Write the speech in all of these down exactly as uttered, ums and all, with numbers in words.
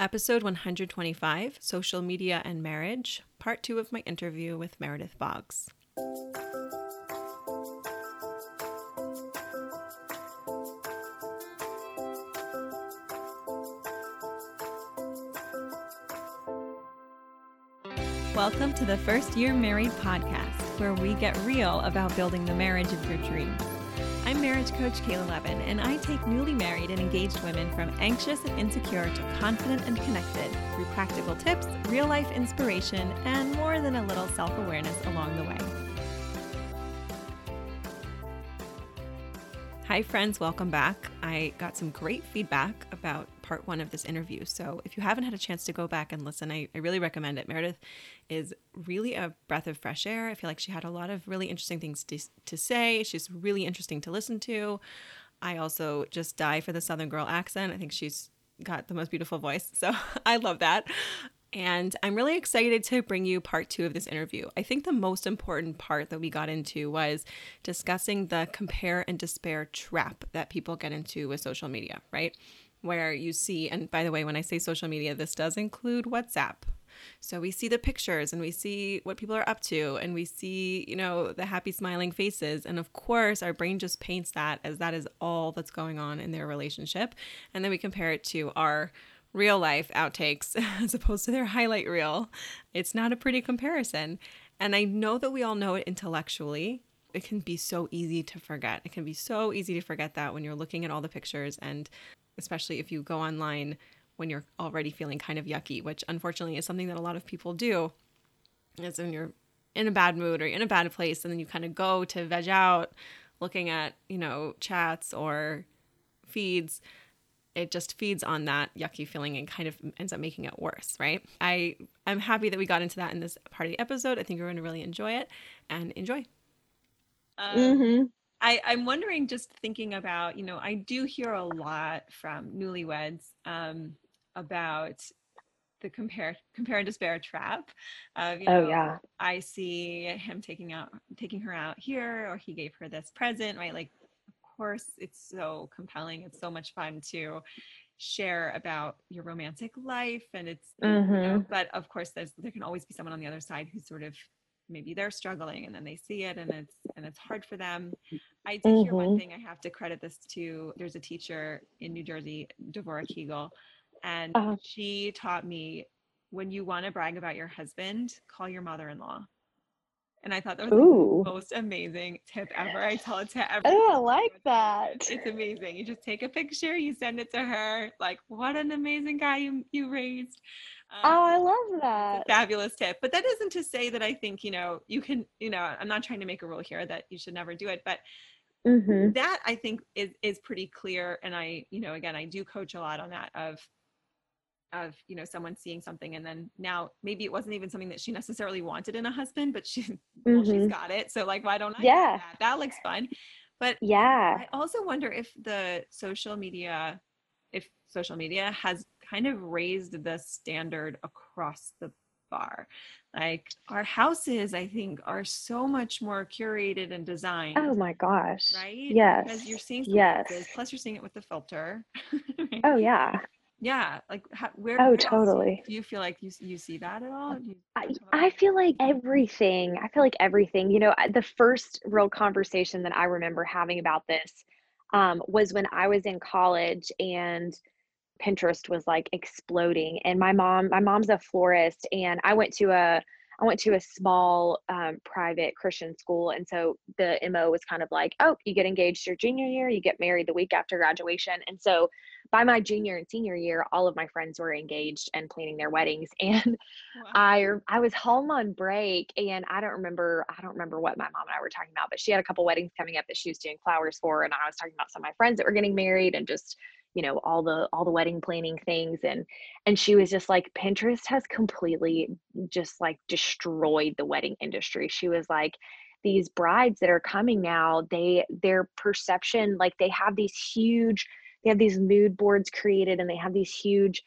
Episode one hundred twenty-five, Social Media and Marriage, Part two of my interview with Meredith Boggs. Welcome to the First Year Married Podcast, where we get real about building the marriage of your dreams. I'm marriage coach Kayla Levin, and I take newly married and engaged women from anxious and insecure to confident and connected through practical tips, real-life inspiration, and more than a little self-awareness along the way. Hi friends, welcome back. I got some great feedback about part one of this interview, so if you haven't had a chance to go back and listen, I, I really recommend it. Meredith is really a breath of fresh air. I feel like she had a lot of really interesting things to, to say. She's really interesting to listen to. I also just die for the Southern girl accent. I think she's got the most beautiful voice, so I love that. And I'm really excited to bring you part two of this interview. I think the most important part that we got into was discussing the compare and despair trap that people get into with social media, right? Where you see, and by the way, when I say social media, this does include WhatsApp. So we see the pictures and we see what people are up to and we see, you know, the happy smiling faces. And of course, our brain just paints that as that is all that's going on in their relationship. And then we compare it to our real life outtakes as opposed to their highlight reel. It's not a pretty comparison. And I know that we all know it intellectually. It can be so easy to forget. It can be so easy to forget that when you're looking at all the pictures, and especially if you go online when you're already feeling kind of yucky, which unfortunately is something that a lot of people do, is when you're in a bad mood or you're in a bad place and then you kind of go to veg out looking at, you know, chats or feeds. It just feeds on that yucky feeling and kind of ends up making it worse, right? I, I'm happy that we got into that in this part of the episode. I think you're going to really enjoy it, and enjoy. Um, mm-hmm. I, I'm wondering, just thinking about, you know, I do hear a lot from newlyweds um, about the compare compare and despair trap. Of, you know, oh, yeah. I see him taking out, taking her out here, or he gave her this present, right? Like, course, it's so compelling. It's so much fun to share about your romantic life, and it's mm-hmm. you know, but of course there's there can always be someone on the other side who's sort of, maybe they're struggling and then they see it and it's and it's hard for them. I did mm-hmm. hear one thing. I have to credit this to, there's a teacher in New Jersey, Dvorah Kegel, and uh-huh. she taught me, when you want to brag about your husband, call your mother-in-law. And I thought that was Ooh. the most amazing tip ever. I tell it to everyone. Oh, I like that. It's amazing. You just take a picture, you send it to her. Like, what an amazing guy you, you raised. Um, oh, I love that. Fabulous tip. But that isn't to say that I think, you know, you can, you know, I'm not trying to make a rule here that you should never do it, but mm-hmm. that I think is, is pretty clear. And I, you know, again, I do coach a lot on that of, of, you know, someone seeing something, and then now maybe it wasn't even something that she necessarily wanted in a husband, but she, mm-hmm. well, she's got it. So like, why don't I? Yeah. That? that looks fun. But yeah, I also wonder if the social media, if social media has kind of raised the standard across the bar. Like, our houses, I think, are so much more curated and designed. Oh my gosh. Right? Yes. Because you're seeing, yes. Houses, plus you're seeing it with the filter. Right? Oh yeah. Yeah, like how, where? Oh, totally. Do you feel like you you see that at all? You, I, I feel like everything. I feel like everything. You know, the first real conversation that I remember having about this um, was when I was in college, and Pinterest was like exploding. And my mom, my mom's a florist, and I went to a I went to a small um, private Christian school, and so the M O was kind of like, oh, you get engaged your junior year, you get married the week after graduation, and so by my junior and senior year, all of my friends were engaged and planning their weddings. And wow. I, I was home on break, and I don't remember, I don't remember what my mom and I were talking about, but she had a couple weddings coming up that she was doing flowers for. And I was talking about some of my friends that were getting married and just, you know, all the, all the wedding planning things. And, and she was just like, Pinterest has completely just like destroyed the wedding industry. She was like, these brides that are coming now, they, their perception, like they have these huge, they have these mood boards created, and they have these huge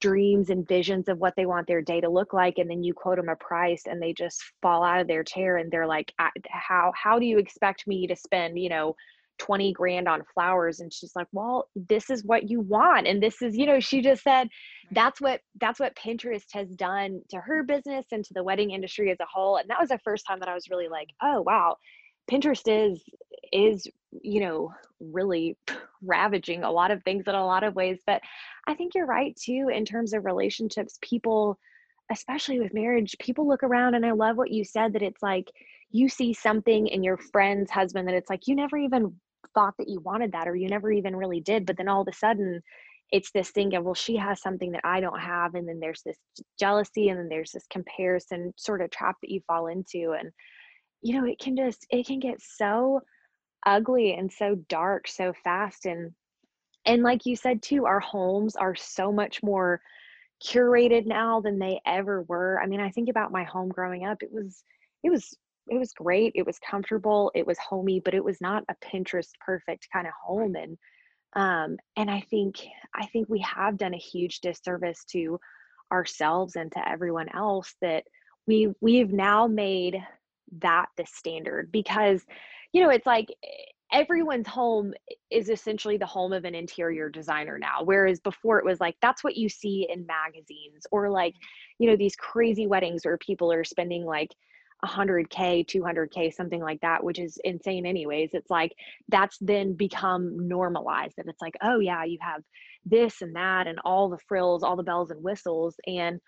dreams and visions of what they want their day to look like. And then you quote them a price and they just fall out of their chair, and they're like, how, how do you expect me to spend, you know, twenty grand on flowers. And she's like, well, this is what you want. And this is, you know, she just said, that's what, that's what Pinterest has done to her business and to the wedding industry as a whole. And that was the first time that I was really like, oh, wow, Pinterest is, is, you know, really ravaging a lot of things in a lot of ways. But I think you're right too, in terms of relationships, people, especially with marriage, people look around, and I love what you said, that it's like, you see something in your friend's husband that it's like, you never even thought that you wanted that, or you never even really did. But then all of a sudden it's this thing of, well, she has something that I don't have. And then there's this jealousy, and then there's this comparison sort of trap that you fall into. And, you know, it can just, it can get so ugly and so dark so fast. And, and like you said too, our homes are so much more curated now than they ever were. I mean, I think about my home growing up, it was, it was, it was great. It was comfortable. It was homey, but it was not a Pinterest perfect kind of home. And, um, and I think, I think we have done a huge disservice to ourselves and to everyone else that we, we've now made that the standard, because, you know, it's like everyone's home is essentially the home of an interior designer now. Whereas before it was like, that's what you see in magazines, or like, you know, these crazy weddings where people are spending like one hundred K, two hundred K, something like that, which is insane anyways. It's like, that's then become normalized, that it's like, oh yeah, you have this and that and all the frills, all the bells and whistles. And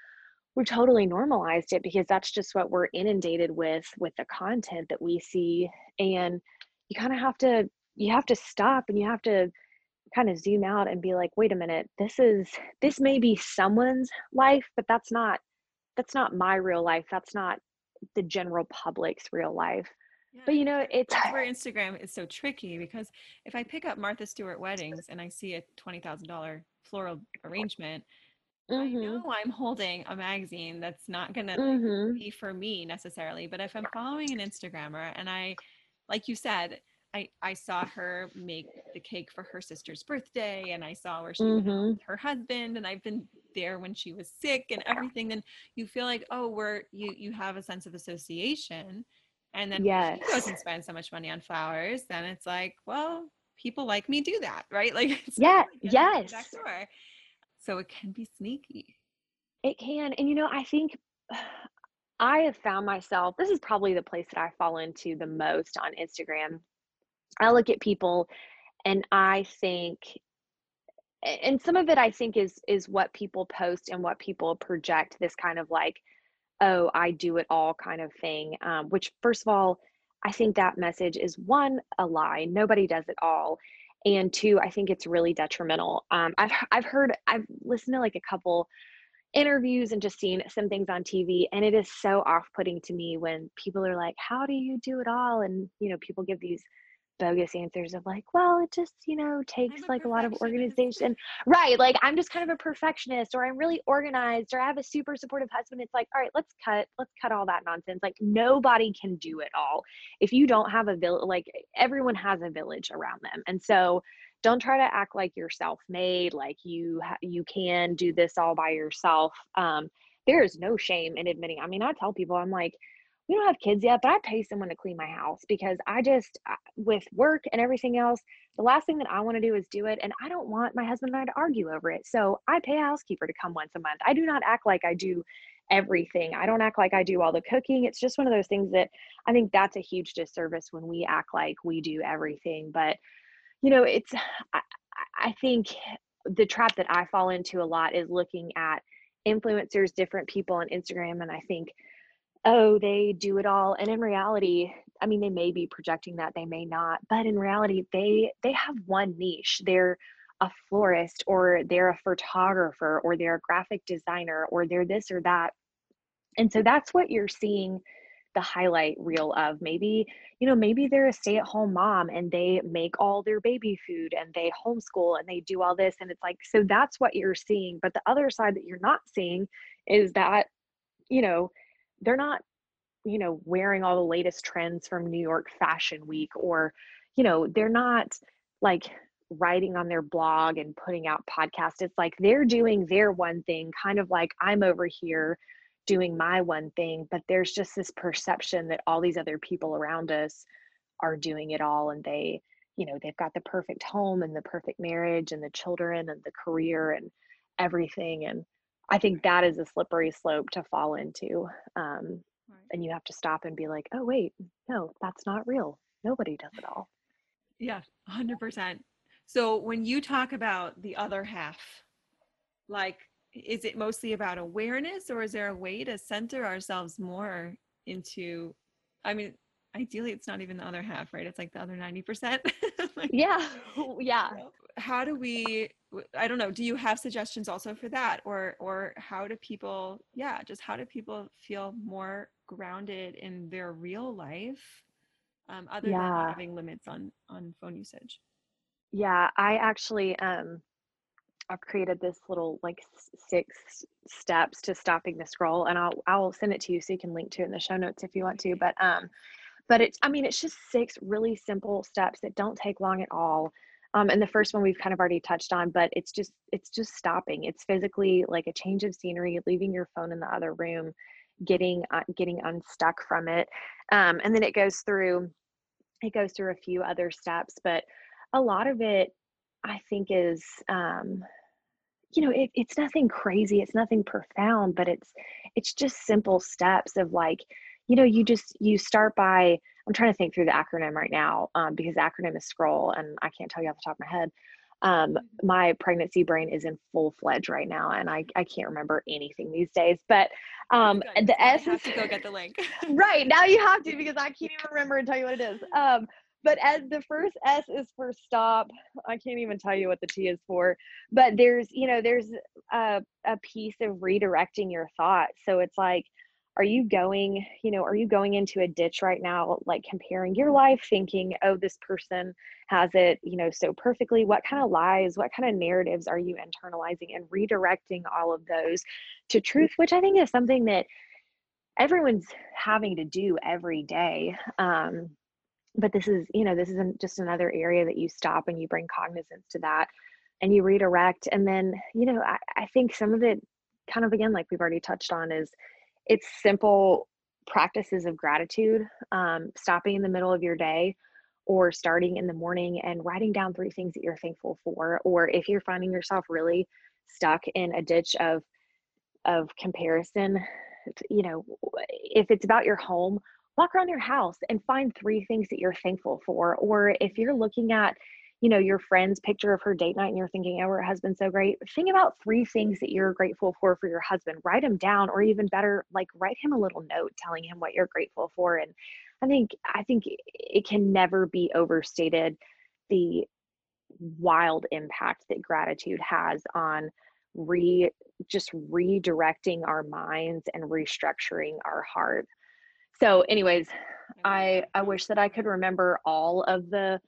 we're totally normalized it, because that's just what we're inundated with, with the content that we see. And you kind of have to, you have to stop and you have to kind of zoom out and be like, wait a minute, this is, this may be someone's life, but that's not, that's not my real life. That's not the general public's real life. Yeah, but you know, it's where Instagram is so tricky, because if I pick up Martha Stewart weddings and I see a twenty thousand dollars floral arrangement, mm-hmm. I know I'm holding a magazine that's not going to mm-hmm. be for me necessarily. But if I'm following an Instagrammer and I, like you said, I, I saw her make the cake for her sister's birthday, and I saw where she mm-hmm. went out with her husband, and I've been there when she was sick and everything, then you feel like, oh, we're, you, you have a sense of association. And then yes. she goes and spends so much money on flowers, then it's like, well, people like me do that, right? Like, it's yeah, like yes. back door. So it can be sneaky. It can. And you know, I think I have found myself, this is probably the place that I fall into the most on Instagram. I look at people and I think, and some of it I think is, is what people post and what people project, this kind of like, oh, I do it all kind of thing. Um, which first of all, I think that message is one, a lie. Nobody does it all. And two, I think it's really detrimental. Um, I've, I've heard, I've listened to like a couple interviews and just seen some things on T V. And it is so off-putting to me when people are like, how do you do it all? And, you know, people give these bogus answers of like, well, it just, you know, takes like a lot of organization, right? Like, I'm just kind of a perfectionist, or I'm really organized, or I have a super supportive husband. It's like, all right, let's cut, let's cut all that nonsense. Like, nobody can do it all. If you don't have a village, like everyone has a village around them. And so don't try to act like you're self-made, like you, ha- you can do this all by yourself. Um, there is no shame in admitting, I mean, I tell people, I'm like, we don't have kids yet, but I pay someone to clean my house, because I just, with work and everything else, the last thing that I want to do is do it. And I don't want my husband and I to argue over it. So I pay a housekeeper to come once a month. I do not act like I do everything. I don't act like I do all the cooking. It's just one of those things that I think that's a huge disservice when we act like we do everything. But, you know, it's, I, I think the trap that I fall into a lot is looking at influencers, different people on Instagram. And I think, oh, they do it all. And in reality, I mean, they may be projecting that, they may not, but in reality, they, they have one niche. They're a florist, or they're a photographer, or they're a graphic designer, or they're this or that. And so that's what you're seeing the highlight reel of. Maybe, you know, maybe they're a stay-at-home mom and they make all their baby food and they homeschool and they do all this. And it's like, so that's what you're seeing. But the other side that you're not seeing is that, you know, they're not, you know, wearing all the latest trends from New York Fashion Week, or, you know, they're not like writing on their blog and putting out podcasts. It's like, they're doing their one thing, kind of like I'm over here doing my one thing, but there's just this perception that all these other people around us are doing it all. And they, you know, they've got the perfect home and the perfect marriage and the children and the career and everything. And I think that is a slippery slope to fall into. Um, right. And you have to stop and be like, oh, wait, no, that's not real. Nobody does it all. Yeah, one hundred percent. So when you talk about the other half, like, is it mostly about awareness, or is there a way to center ourselves more into, I mean, ideally it's not even the other half, right? It's like the other ninety percent. Like, yeah. Yeah. How do we, I don't know, do you have suggestions also for that? Or, or how do people, yeah, just how do people feel more grounded in their real life? Um, other yeah. than having limits on, on phone usage. Yeah. I actually, um, I've created this little like six steps to stopping the scroll, and I'll, I'll send it to you so you can link to it in the show notes if you want to. But, um, but it's, I mean, it's just six really simple steps that don't take long at all. Um, and the first one we've kind of already touched on, but it's just, it's just stopping. It's physically like a change of scenery, leaving your phone in the other room, getting, uh, getting unstuck from it. Um, and then it goes through, it goes through a few other steps, but a lot of it, I think is, um, you know, it, it's nothing crazy. It's nothing profound, but it's, it's just simple steps of like, you know, you just, you start by, I'm trying to think through the acronym right now, um, because the acronym is scroll, and I can't tell you off the top of my head. Um, my pregnancy brain is in full fledged right now, and I, I can't remember anything these days, but, um, oh, the S is to go get the link right now. You have to, because I can't even remember and tell you what it is. Um, But as the first S is for stop. I can't even tell you what the T is for, but there's, you know, there's a, a piece of redirecting your thoughts. So it's like, are you going, you know, are you going into a ditch right now? Like comparing your life, thinking, oh, this person has it, you know, so perfectly. What kind of lies, what kind of narratives are you internalizing, and redirecting all of those to truth, which I think is something that everyone's having to do every day. Um, But this is, you know, this isn't just another area that you stop and you bring cognizance to that and you redirect. And then, you know, I, I think some of it kind of, again, like we've already touched on, is it's simple practices of gratitude, um, stopping in the middle of your day or starting in the morning and writing down three things that you're thankful for. Or if you're finding yourself really stuck in a ditch of, of comparison, you know, if it's about your home, walk around your house and find three things that you're thankful for. Or if you're looking at, you know, your friend's picture of her date night and you're thinking, oh, her husband's so great, think about three things that you're grateful for for your husband. Write them down, or even better, like write him a little note telling him what you're grateful for. And I think, I think it can never be overstated, the wild impact that gratitude has on re, just redirecting our minds and restructuring our heart. So anyways, I, I wish that I could remember all of the,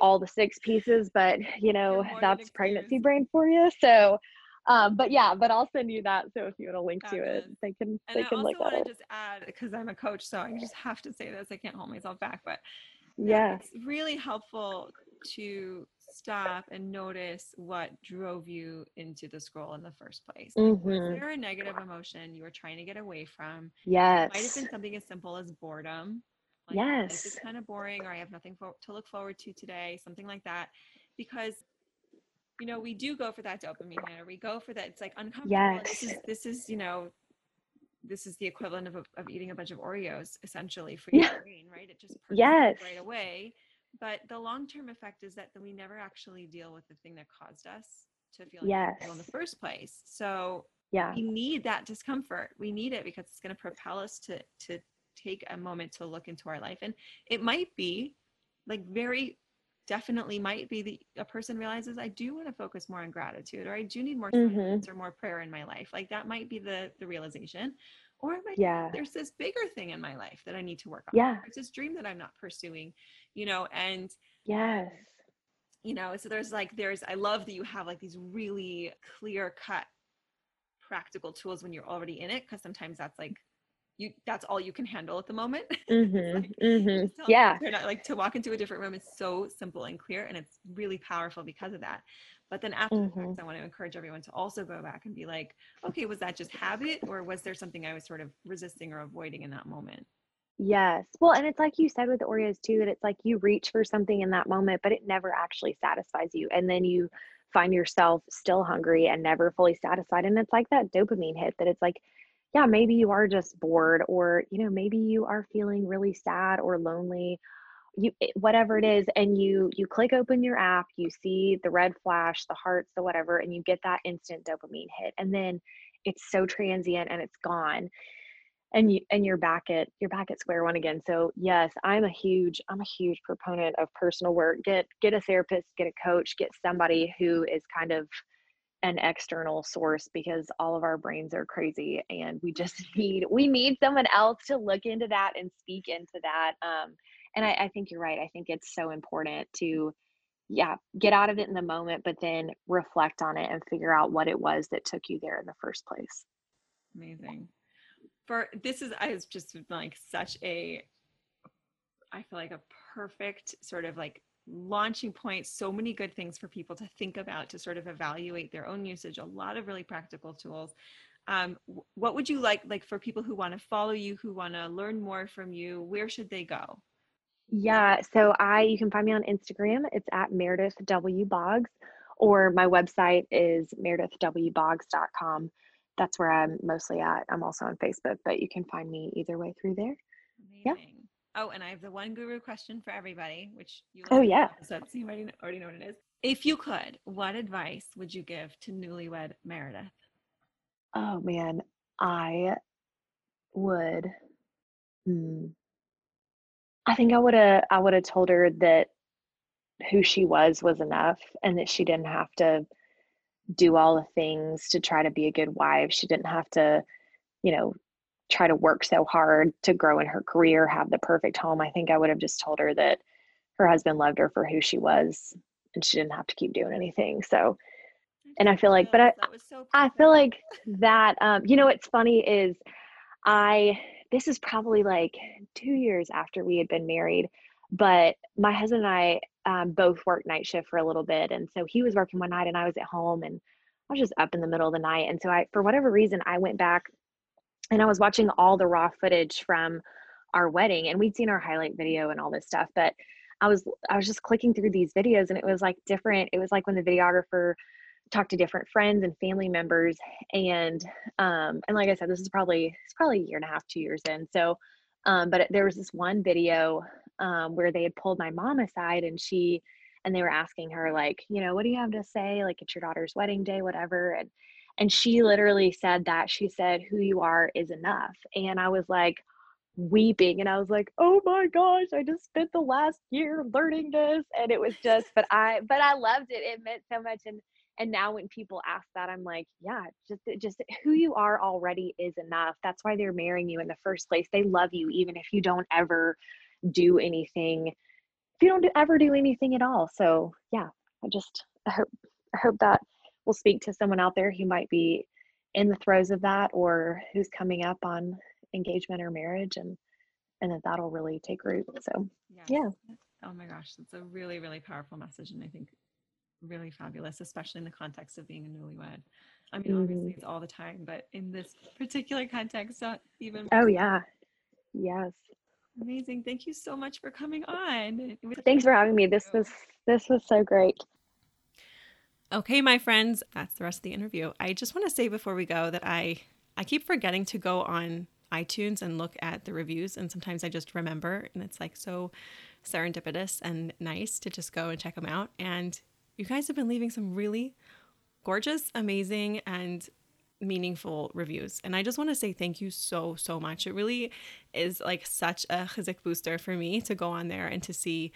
all the six pieces, but you know, that's pregnancy brain for you. So, um, but yeah, but I'll send you that. So if you want to link to it, they can, they can look at it. And I also want to just add, because I'm a coach, so I just have to say this, I can't hold myself back, but yeah, it's really helpful to stop and notice what drove you into the scroll in the first place. Mm-hmm. Was there a negative emotion you were trying to get away from? Yes. It might have been something as simple as boredom. Like, yes. This is kind of boring, or I have nothing for, to look forward to today, something like that. Because, you know, we do go for that dopamine hit, or we go for that. It's like uncomfortable. Yes. This is, this is, you know, this is the equivalent of, of eating a bunch of Oreos essentially for your yeah. brain, right? It just perks yes. right away. But the long-term effect is that we never actually deal with the thing that caused us to feel yes. in the first place. So yeah. we need that discomfort. We need it because it's going to propel us to, to take a moment to look into our life. And it might be like very definitely might be that a person realizes, I do want to focus more on gratitude, or I do need more mm-hmm. silence or more prayer in my life. Like that might be the, the realization. Or am I, yeah. there's this bigger thing in my life that I need to work on. Yeah. It's this dream that I'm not pursuing, you know, and, yes. you know, so there's like, there's, I love that you have like these really clear cut practical tools when you're already in it. Cause sometimes that's like, you, that's all you can handle at the moment. Mm-hmm. like, mm-hmm. Yeah. Not, like to walk into a different room is so simple and clear, and it's really powerful because of that. But then after mm-hmm. the fact, I want to encourage everyone to also go back and be like, okay, was that just habit, or was there something I was sort of resisting or avoiding in that moment? Yes. Well, and it's like you said with the Oreos too, that it's like you reach for something in that moment, but it never actually satisfies you. And then you find yourself still hungry and never fully satisfied. And it's like that dopamine hit that it's like, yeah, maybe you are just bored, or, you know, maybe you are feeling really sad or lonely, you, whatever it is. And you, you click open your app, you see the red flash, the hearts, the whatever, and you get that instant dopamine hit. And then it's so transient and it's gone. And you, and you're back at, you're back at square one again. So yes, I'm a huge, I'm a huge proponent of personal work. Get, get a therapist, get a coach, get somebody who is kind of an external source, because all of our brains are crazy and we just need, we need someone else to look into that and speak into that. Um, and I, I think you're right. I think it's so important to, yeah, get out of it in the moment, but then reflect on it and figure out what it was that took you there in the first place. Amazing. For, this is, I was just like such a, I feel like a perfect sort of like launching point. So many good things for people to think about, to sort of evaluate their own usage, a lot of really practical tools. Um, what would you like, like for people who want to follow you, who want to learn more from you, where should they go? Yeah. So I, you can find me on Instagram. It's at Meredith W Boggs, or my website is meredith w boggs dot com. That's where I'm mostly at. I'm also on Facebook, but you can find me either way through there. Amazing. Yeah. Oh, and I have the one guru question for everybody, which you love. Oh, yeah. So you already, already know what it is. If you could, what advice would you give to newlywed Meredith? Oh, man. I would. Hmm, I think I would have I would have told her that who she was was enough, and that she didn't have to do all the things to try to be a good wife. She didn't have to, you know, try to work so hard to grow in her career, have the perfect home. I think I would have just told her that her husband loved her for who she was, and she didn't have to keep doing anything. So, and I feel like, but I, so I feel like that, um, you know, what's funny is I, this is probably like two years after we had been married, but my husband and I um, both worked night shift for a little bit. And so he was working one night and I was at home, and I was just up in the middle of the night. And so I, for whatever reason, I went back and I was watching all the raw footage from our wedding, and we'd seen our highlight video and all this stuff, but I was, I was just clicking through these videos, and it was like different. It was like when the videographer talked to different friends and family members. And, um, and like I said, this is probably, it's probably a year and a half, two years in. So, um, but there was this one video, Um, where they had pulled my mom aside, and she, and they were asking her like, you know, what do you have to say? Like, it's your daughter's wedding day, whatever. And, and she literally said that, she said, who you are is enough. And I was like weeping, and I was like, oh my gosh, I just spent the last year learning this. And it was just, but I, but I loved it. It meant so much. And, and now when people ask that, I'm like, yeah, just, just who you are already is enough. That's why they're marrying you in the first place. They love you, even if you don't ever do anything, if you don't do, ever do anything at all. So yeah, I just, I hope, I hope that will speak to someone out there who might be in the throes of that, or who's coming up on engagement or marriage, and, and that that'll really take root. So yes. Yeah. Oh my gosh. That's a really, really powerful message. And I think really fabulous, especially in the context of being a newlywed. I mean, mm-hmm. Obviously it's all the time, but in this particular context, not even. Oh yeah. Yes. Amazing. Thank you so much for coming on. Thanks for having me. This was, this was so great. Okay, my friends, that's the rest of the interview. I just want to say before we go that I, I keep forgetting to go on iTunes and look at the reviews. And sometimes I just remember, and it's like so serendipitous and nice to just go and check them out. And you guys have been leaving some really gorgeous, amazing, and meaningful reviews. And I just want to say thank you so, so much. It really is like such a chizuk booster for me to go on there and to see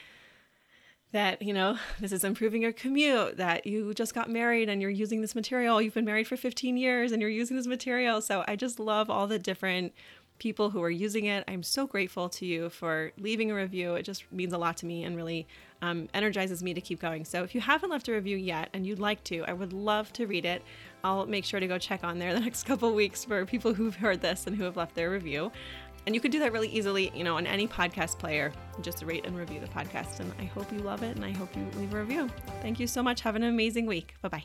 that, you know, this is improving your commute, that you just got married and you're using this material. You've been married for fifteen years and you're using this material. So I just love all the different people who are using it. I'm so grateful to you for leaving a review. It just means a lot to me and really um, energizes me to keep going. So if you haven't left a review yet and you'd like to, I would love to read it. I'll make sure to go check on there the next couple of weeks for people who've heard this and who have left their review. And you can do that really easily, you know, on any podcast player. Just rate and review the podcast. And I hope you love it, and I hope you leave a review. Thank you so much. Have an amazing week. Bye-bye.